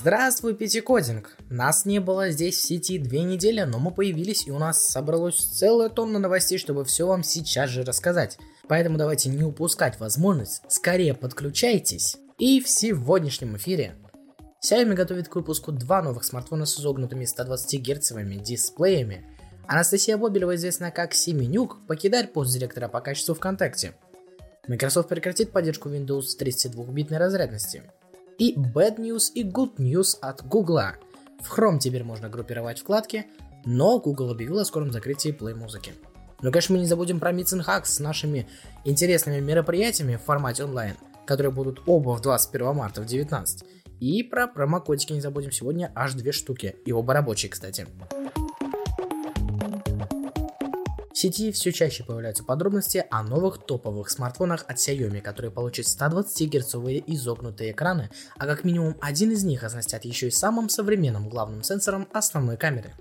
Здравствуй, PTCodding! Нас не было здесь в сети 2 недели, но мы появились, и у нас собралось целая тонна новостей, чтобы все вам сейчас же рассказать. Поэтому давайте не упускать возможность, скорее подключайтесь! И в сегодняшнем эфире Xiaomi готовит к выпуску 2 новых смартфона с изогнутыми 120 герцовыми дисплеями. Анастасия Бобелева, известна как Семенюк, покидает пост директора по качеству ВКонтакте. Microsoft прекратит поддержку Windows 32-битной разрядности. И Bad News и Good News от Google. В Chrome теперь можно группировать вкладки, но Google объявила о скором закрытии плей-музыки. Ну и, конечно, мы не забудем про Meets and Hacks с нашими интересными мероприятиями в формате онлайн, которые будут оба в 21 марта в 19. И про промокодики не забудем, сегодня аж 2 штуки, и оба рабочие, кстати. В сети все чаще появляются подробности о новых топовых смартфонах от Xiaomi, которые получат 120-герцовые изогнутые экраны, а как минимум один из них оснастят еще и самым современным главным сенсором основной камеры.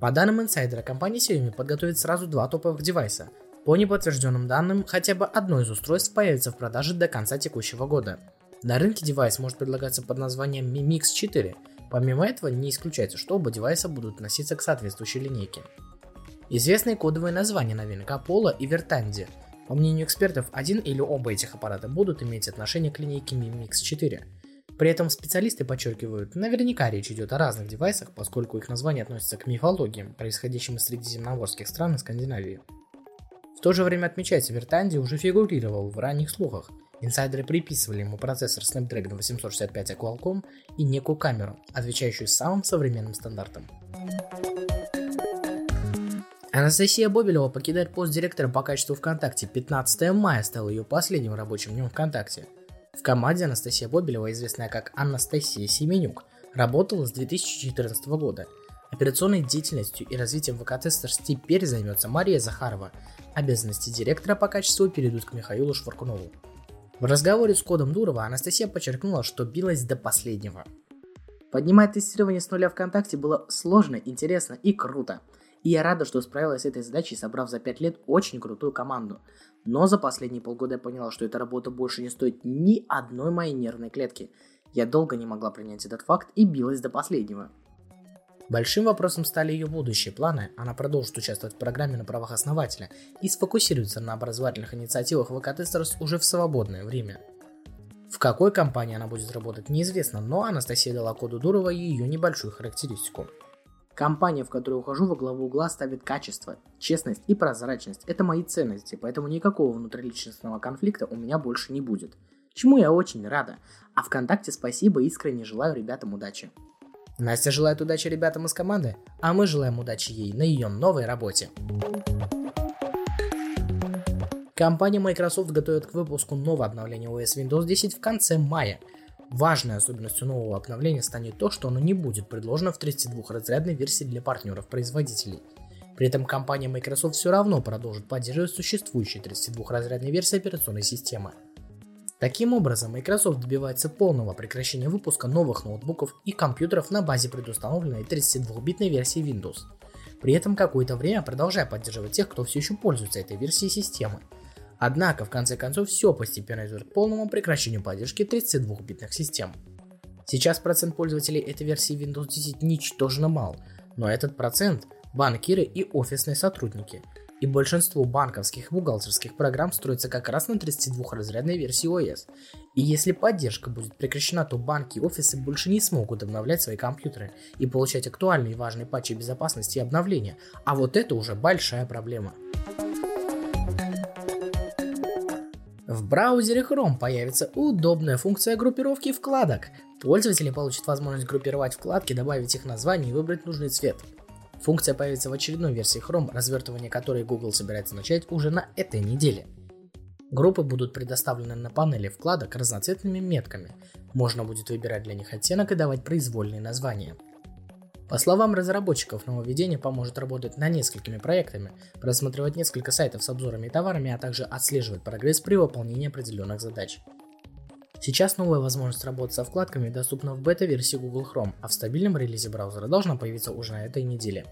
По данным инсайдера, компания Xiaomi подготовит сразу 2 топовых девайса. По неподтвержденным данным, хотя бы одно из устройств появится в продаже до конца текущего года. На рынке девайс может предлагаться под названием Mi Mix 4. Помимо этого, не исключается, что оба девайса будут относиться к соответствующей линейке. Известны кодовые названия новинок Поло и Vertandi. По мнению экспертов, один или оба этих аппарата будут иметь отношение к линейке Mi Mix 4. При этом специалисты подчеркивают, наверняка речь идет о разных девайсах, поскольку их названия относятся к мифологиям, происходящим из средиземноморских стран и Скандинавии. В то же время отмечается, Vertandi уже фигурировал в ранних слухах. Инсайдеры приписывали ему процессор Snapdragon 865 от Qualcomm и некую камеру, отвечающую самым современным стандартам. Анастасия Бобелева покидает пост директора по качеству ВКонтакте. 15 мая стал ее последним рабочим днем ВКонтакте. В команде Анастасия Бобелева, известная как Анастасия Семенюк, работала с 2014 года. Операционной деятельностью и развитием ВК-тестерс теперь займется Мария Захарова. Обязанности директора по качеству перейдут к Михаилу Шваркнову. В разговоре с Кодом Дурова Анастасия подчеркнула, что билась до последнего. Поднимать тестирование с нуля ВКонтакте было сложно, интересно и круто. И я рада, что справилась с этой задачей, собрав за 5 лет очень крутую команду. Но за последние полгода я поняла, что эта работа больше не стоит ни одной моей нервной клетки. Я долго не могла принять этот факт и билась до последнего. Большим вопросом стали ее будущие планы. Она продолжит участвовать в программе на правах основателя и сфокусируется на образовательных инициативах ВК-тестерс уже в свободное время. В какой компании она будет работать, неизвестно, но Анастасия дала Коду Дурова ее небольшую характеристику. Компания, в которую ухожу, во главу угла ставит качество, честность и прозрачность. Это мои ценности, поэтому никакого внутриличностного конфликта у меня больше не будет. Чему я очень рада. А ВКонтакте спасибо, искренне желаю ребятам удачи. Настя желает удачи ребятам из команды, а мы желаем удачи ей на ее новой работе. Компания Microsoft готовит к выпуску новое обновление ОС Windows 10 в конце мая. Важной особенностью нового обновления станет то, что оно не будет предложено в 32-разрядной версии для партнеров-производителей. При этом компания Microsoft все равно продолжит поддерживать существующие 32-разрядные версии операционной системы. Таким образом, Microsoft добивается полного прекращения выпуска новых ноутбуков и компьютеров на базе предустановленной 32-битной версии Windows, при этом какое-то время продолжая поддерживать тех, кто все еще пользуется этой версией системы. Однако, в конце концов, все постепенно идет к полному прекращению поддержки 32-битных систем. Сейчас процент пользователей этой версии Windows 10 ничтожно мал, но этот процент – банкиры и офисные сотрудники, и большинство банковских и бухгалтерских программ строится как раз на 32-разрядной версии ОС. И если поддержка будет прекращена, то банки и офисы больше не смогут обновлять свои компьютеры и получать актуальные и важные патчи безопасности и обновления, а вот это уже большая проблема. В браузере Chrome появится удобная функция группировки вкладок. Пользователи получат возможность группировать вкладки, добавить их название и выбрать нужный цвет. Функция появится в очередной версии Chrome, развертывание которой Google собирается начать уже на этой неделе. Группы будут предоставлены на панели вкладок разноцветными метками. Можно будет выбирать для них оттенок и давать произвольные названия. По словам разработчиков, нововведение поможет работать над несколькими проектами, просматривать несколько сайтов с обзорами и товарами, а также отслеживать прогресс при выполнении определенных задач. Сейчас новая возможность работать со вкладками доступна в бета-версии Google Chrome, а в стабильном релизе браузера должна появиться уже на этой неделе.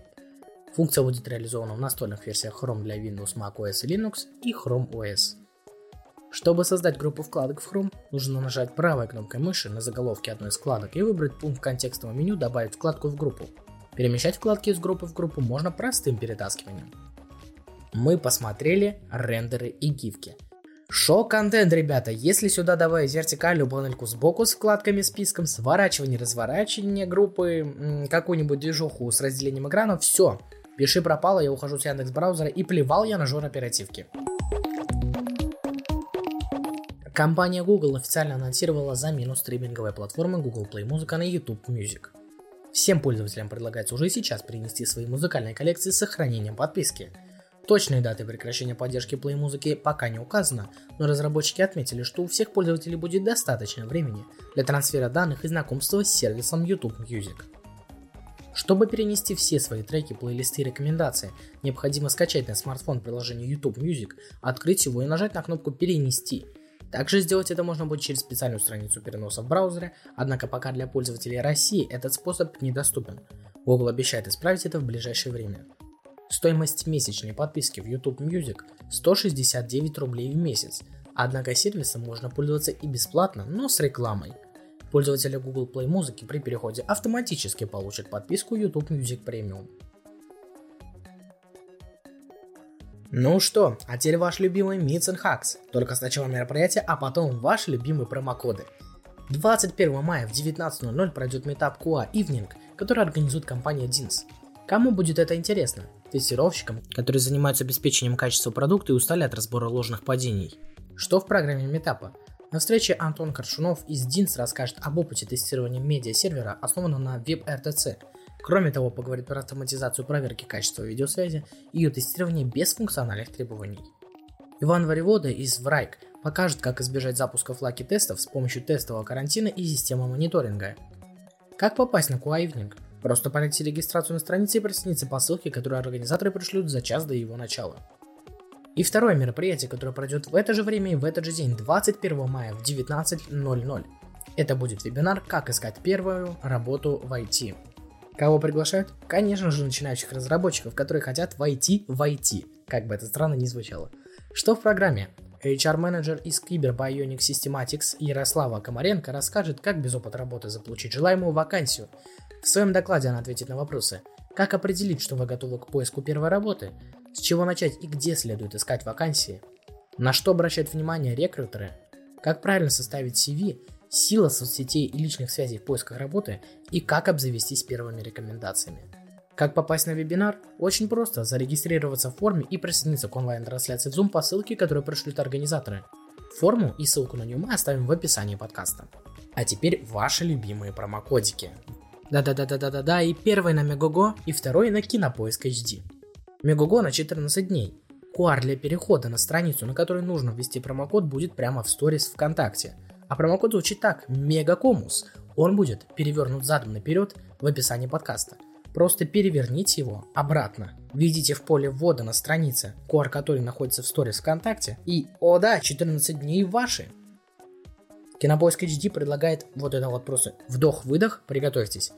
Функция будет реализована в настольных версиях Chrome для Windows, Mac OS и Linux и Chrome OS. Чтобы создать группу вкладок в Chrome, нужно нажать правой кнопкой мыши на заголовке одной из вкладок и выбрать пункт контекстного меню «Добавить вкладку в группу». Перемещать вкладки из группы в группу можно простым перетаскиванием. Мы посмотрели рендеры и гифки. Шок-контент, ребята! Если сюда добавить вертикальную панельку сбоку с вкладками, списком, сворачивание, разворачивание группы, какую-нибудь движуху с разделением экрана, все. Пиши пропало, я ухожу с Яндекс.Браузера и плевал я на жор оперативки. Компания Google официально анонсировала замену стриминговой платформы Google Play Music на YouTube Music. Всем пользователям предлагается уже сейчас принести свои музыкальные коллекции с сохранением подписки. Точные даты прекращения поддержки Play Music пока не указано, но разработчики отметили, что у всех пользователей будет достаточно времени для трансфера данных и знакомства с сервисом YouTube Music. Чтобы перенести все свои треки, плейлисты и рекомендации, необходимо скачать на смартфон приложение YouTube Music, открыть его и нажать на кнопку «Перенести». Также сделать это можно будет через специальную страницу переноса в браузере, однако пока для пользователей России этот способ недоступен. Google обещает исправить это в ближайшее время. Стоимость месячной подписки в YouTube Music – 169 рублей в месяц, однако сервисом можно пользоваться и бесплатно, но с рекламой. Пользователи Google Play Music при переходе автоматически получат подписку YouTube Music Premium. Ну что, а теперь ваш любимый Meets and Hacks. Только сначала мероприятие, а потом ваши любимые промокоды. 21 мая в 19:00 пройдет метап QA Evening, который организует компания DINS. Кому будет это интересно? Тестировщикам, которые занимаются обеспечением качества продукта и устали от разбора ложных падений. Что в программе метапа? На встрече Антон Коршунов из DINS расскажет об опыте тестирования медиа-сервера, основанного на WebRTC. Кроме того, поговорит про автоматизацию проверки качества видеосвязи и ее тестирование без функциональных требований. Иван Варивода из Врайк покажет, как избежать запуска флаки тестов с помощью тестового карантина и системы мониторинга. Как попасть на QA Evening? Просто пройти регистрацию на странице и присоединиться по ссылке, которую организаторы пришлют за час до его начала. И второе мероприятие, которое пройдет в это же время и в этот же день, 21 мая в 19:00. Это будет вебинар «Как искать первую работу в IT». Кого приглашают? Конечно же, начинающих разработчиков, которые хотят войти в IT, как бы это странно ни звучало. Что в программе? HR-менеджер из Cyber Bionic Systematics Ярослава Комаренко расскажет, как без опыта работы заполучить желаемую вакансию. В своем докладе она ответит на вопросы: как определить, что вы готовы к поиску первой работы, с чего начать и где следует искать вакансии, на что обращают внимание рекрутеры, как правильно составить CV, сила соцсетей и личных связей в поисках работы и как обзавестись первыми рекомендациями. Как попасть на вебинар? Очень просто, зарегистрироваться в форме и присоединиться к онлайн-трансляции в Zoom по ссылке, которую пришлют организаторы. Форму и ссылку на нее мы оставим в описании подкаста. А теперь ваши любимые промокодики. Да-да-да-да-да-да, и первый на Megogo, и второй на Кинопоиск HD. Megogo на 14 дней. QR для перехода на страницу, на которой нужно ввести промокод, будет прямо в сторис ВКонтакте. А промокод звучит так: Мегакомус. Он будет перевернут задом наперед в описании подкаста. Просто переверните его обратно. Введите в поле ввода на странице, QR который находится в сторис ВКонтакте, и, о да, 14 дней ваши. Кинопоиск HD предлагает вот это вот просто вдох-выдох, приготовьтесь.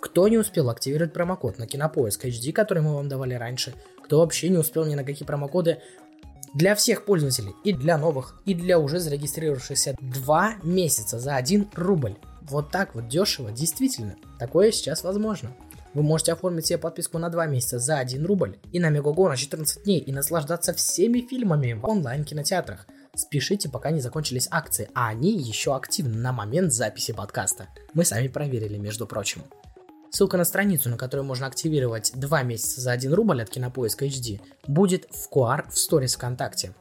Кто не успел активировать промокод на Кинопоиск HD, который мы вам давали раньше, кто вообще не успел ни на какие промокоды, для всех пользователей, и для новых, и для уже зарегистрировавшихся 2 месяца за 1 рубль. Вот так вот дешево, действительно, такое сейчас возможно. Вы можете оформить себе подписку на 2 месяца за 1 рубль и на Megogo на 14 дней и наслаждаться всеми фильмами в онлайн-кинотеатрах. Спешите, пока не закончились акции, а они еще активны на момент записи подкаста. Мы сами проверили, между прочим. Ссылка на страницу, на которой можно активировать 2 месяца за 1 рубль от Кинопоиска HD, будет в QR в сторис ВКонтакте.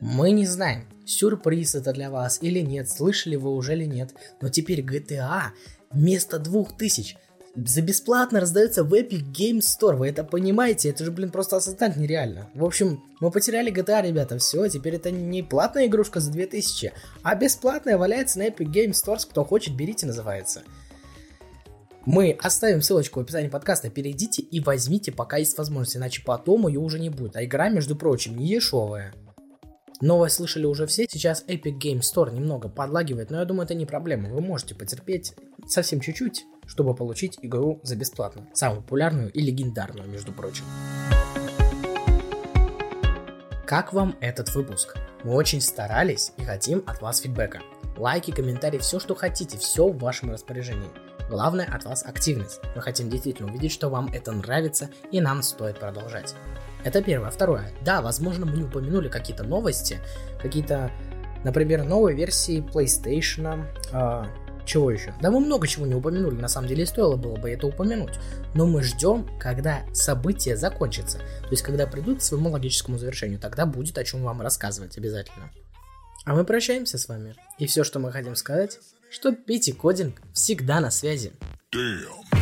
Мы не знаем, сюрприз это для вас или нет, слышали вы уже или нет, но теперь GTA вместо 2000 за бесплатно раздается в Epic Games Store. Вы это понимаете? Это же, просто осознать нереально. В общем, мы потеряли GTA, ребята, все, теперь это не платная игрушка за 2000, а бесплатная валяется на Epic Games Store, кто хочет, берите, называется. Мы оставим ссылочку в описании подкаста, перейдите и возьмите, пока есть возможность, иначе потом ее уже не будет. А игра, между прочим, не дешевая. Новость слышали уже все, сейчас Epic Games Store немного подлагивает, но я думаю, это не проблема. Вы можете потерпеть совсем чуть-чуть, чтобы получить игру за бесплатно. Самую популярную и легендарную, между прочим. Как вам этот выпуск? Мы очень старались и хотим от вас фидбэка. Лайки, комментарии, все, что хотите, все в вашем распоряжении. Главное от вас активность. Мы хотим действительно увидеть, что вам это нравится и нам стоит продолжать. Это первое. Второе. Да, возможно, мы не упомянули какие-то новости, какие-то, например, новые версии PlayStation, чего еще? Да мы много чего не упомянули, на самом деле стоило было бы это упомянуть. Но мы ждем, когда событие закончится, то есть когда придут к своему логическому завершению, тогда будет о чем вам рассказывать обязательно. А мы прощаемся с вами. И все, что мы хотим сказать, что PTCodding всегда на связи. Damn.